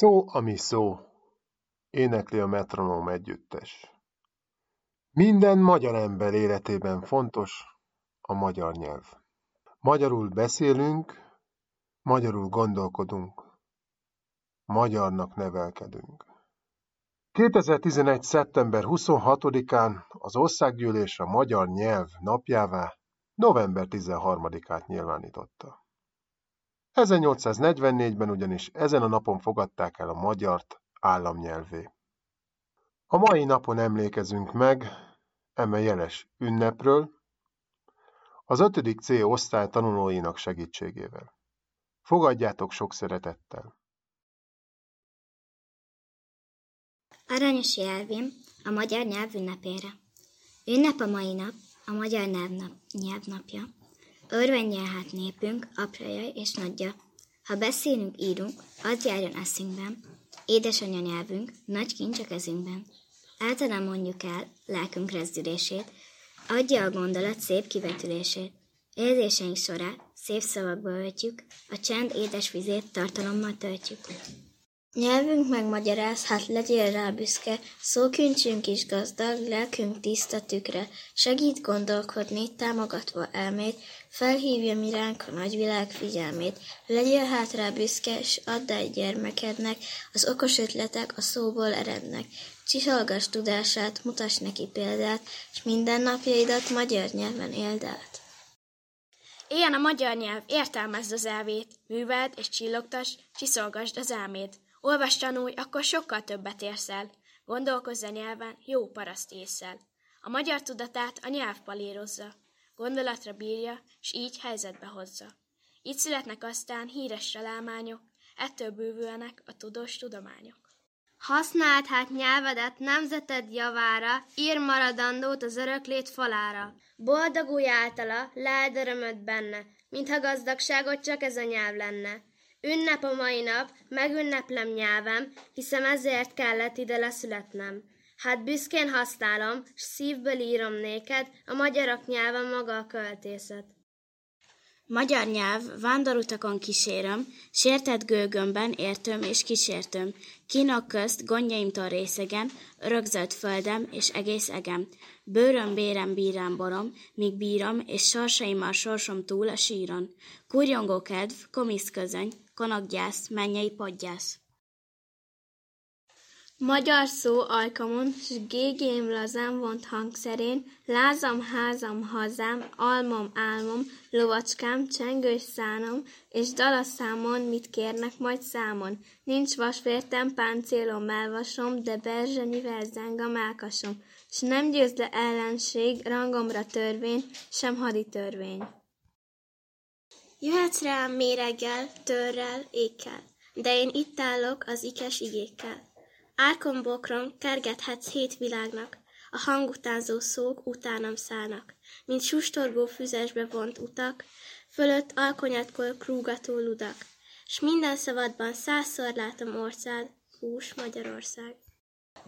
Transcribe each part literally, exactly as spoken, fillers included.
Szó, ami szó, énekli a Metronóm együttes. Minden magyar ember életében fontos a magyar nyelv. Magyarul beszélünk, magyarul gondolkodunk, magyarnak nevelkedünk. kétezer-tizenegy. szeptember huszonhatodikán az Országgyűlés a Magyar Nyelv napjává november tizenharmadikát nyilvánította. ezernyolcszáznegyvennégyben ugyanis ezen a napon fogadták el a magyart államnyelvé. A mai napon emlékezünk meg eme jeles ünnepről, az ötödik C osztály tanulóinak segítségével. Fogadjátok sok szeretettel! Aranyos Elvin a magyar nyelv ünnepére. Ünnep a mai nap, a magyar nyelv napja. Örvendjen hát népünk, apraja és nagyja. Ha beszélünk, írunk, az járjon eszünkben. Édesanyja nyelvünk, nagy kincs a kezünkben. Általán mondjuk el lelkünk rezdülését, adja a gondolat szép kivetülését. Érzéseink során szép szavakba öltjük, a csend édes vizét tartalommal töltjük. Nyelvünk megmagyaráz, hát legyél rá büszke, szókincsünk is gazdag, lelkünk tiszta tükre, segít gondolkodni, támogatva elmét, felhívja mi ránk a nagyvilág figyelmét. Legyél hát rá büszke, s add el gyermekednek, az okos ötletek a szóból erednek. Csisolgass tudását, mutass neki példát, s mindennapjaidat magyar nyelven éld át. Éljen a magyar nyelv, értelmezd az elvét, műveld és csillogtass, csiszolgasd az elmét. Olvasd, tanulj, akkor sokkal többet érsz el. Gondolkozz a nyelven, jó paraszt ésszel. A magyar tudatát a nyelv palírozza, gondolatra bírja, s így helyzetbe hozza. Így születnek aztán híres találmányok, ettől bővülnek a tudós tudományok. Használd hát nyelvedet nemzeted javára, ír maradandót az öröklét falára. Boldogulj általa, leld örömöd benne, mintha gazdagságot csak ez a nyelv lenne. Ünnep a mai nap, megünneplem nyelvem, hiszem ezért kellett ide leszületnem. Hát büszkén használom, s szívből írom néked, a magyarok nyelve maga a költészet. Magyar nyelv, vándorutakon kíséröm, sértett gőgömben értöm és kísértöm, kínok közt gondjaimtól részegen, rögzölt földem és egész egem. Bőröm, bérem, bírám, borom, míg bírom, és sorsaimmal sorsom túl a síron. Kurjongó kedv, komisz közöny, konokgyász, mennyei podgyász. Magyar szó ajkamon, s gégém lazán vont hangszerén, lázam, házam, hazám, almom, álmom, lovacskám, csengős szánom, és dalaszámon mit kérnek majd számon. Nincs vasvértem, páncélom, elvasom, de berzsenyivel zeng a málkasom, s nem győz le ellenség, rangomra törvény, sem haditörvény. Jöhetsz rám méreggel, törrel, ékkel, de én itt állok az ikes igékkel. Árkon bokron kergethetsz hét világnak, a hangutánzó szók utánam szállnak, mint sustorgó füzesbe vont utak, fölött alkonyatkor krúgató ludak, s minden szavadban százszor látom orcád, hús Magyarország.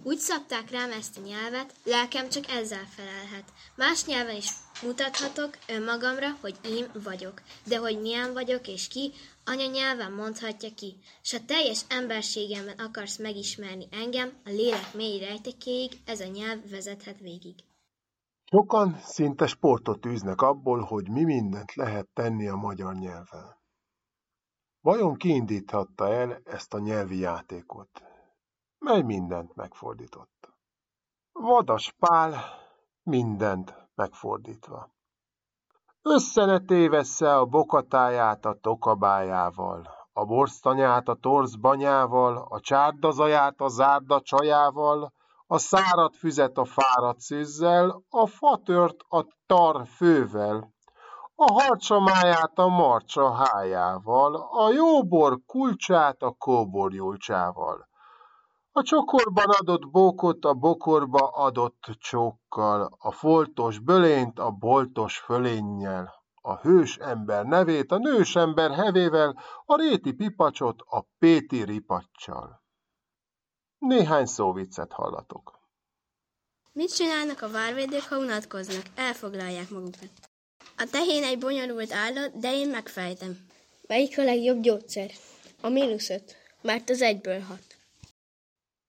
Úgy szabták rám ezt a nyelvet, lelkem csak ezzel felelhet. Más nyelven is mutathatok önmagamra, hogy én vagyok, de hogy milyen vagyok és ki, anyanyelven mondhatja ki. S ha teljes emberségemben akarsz megismerni engem, a lélek mély rejtekéig ez a nyelv vezethet végig. Sokan szinte sportot űznek abból, hogy mi mindent lehet tenni a magyar nyelvvel. Vajon kiindíthatta el ezt a nyelvi játékot? Mely mindent megfordított. Vadas Pál mindent megfordítva. Össze ne tévessze a bokatáját a tokabájával, a borztanyát a torzbanyával, a csárdazaját a zárda csajával, a száradt füzet a fáradt szűzzel, a fatört a tar fővel, a harcsamáját a marcsa hájával, a jóbor kulcsát a kóbor julcsával. A csokorban adott bókot a bokorba adott csókkal, a foltos bölényt a boltos fölénnyel, a hős ember nevét a nős ember hevével, a réti pipacsot a péti ripaccsal. Néhány szó viccet hallatok. Mit csinálnak a várvédők, ha unatkoznak? Elfoglalják magukat. A tehén egy bonyolult állat, de én megfejtem. Melyik a legjobb gyógyszer? A mínusz öt, mert az egyből hat.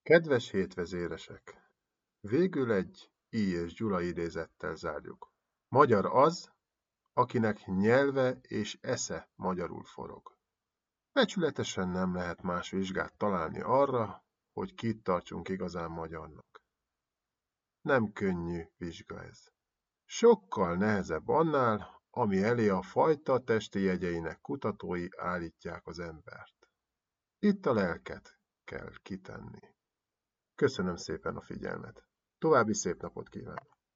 Kedves hétvezéresek! Végül egy I. és Gyula idézettel zárjuk. Magyar az, akinek nyelve és esze magyarul forog. Becsületesen nem lehet más vizsgát találni arra, hogy kit tartsunk igazán magyarnak. Nem könnyű vizsga ez. Sokkal nehezebb annál, ami elé a fajta testi jegyeinek kutatói állítják az embert. Itt a lelket kell kitenni. Köszönöm szépen a figyelmet. További szép napot kívánok!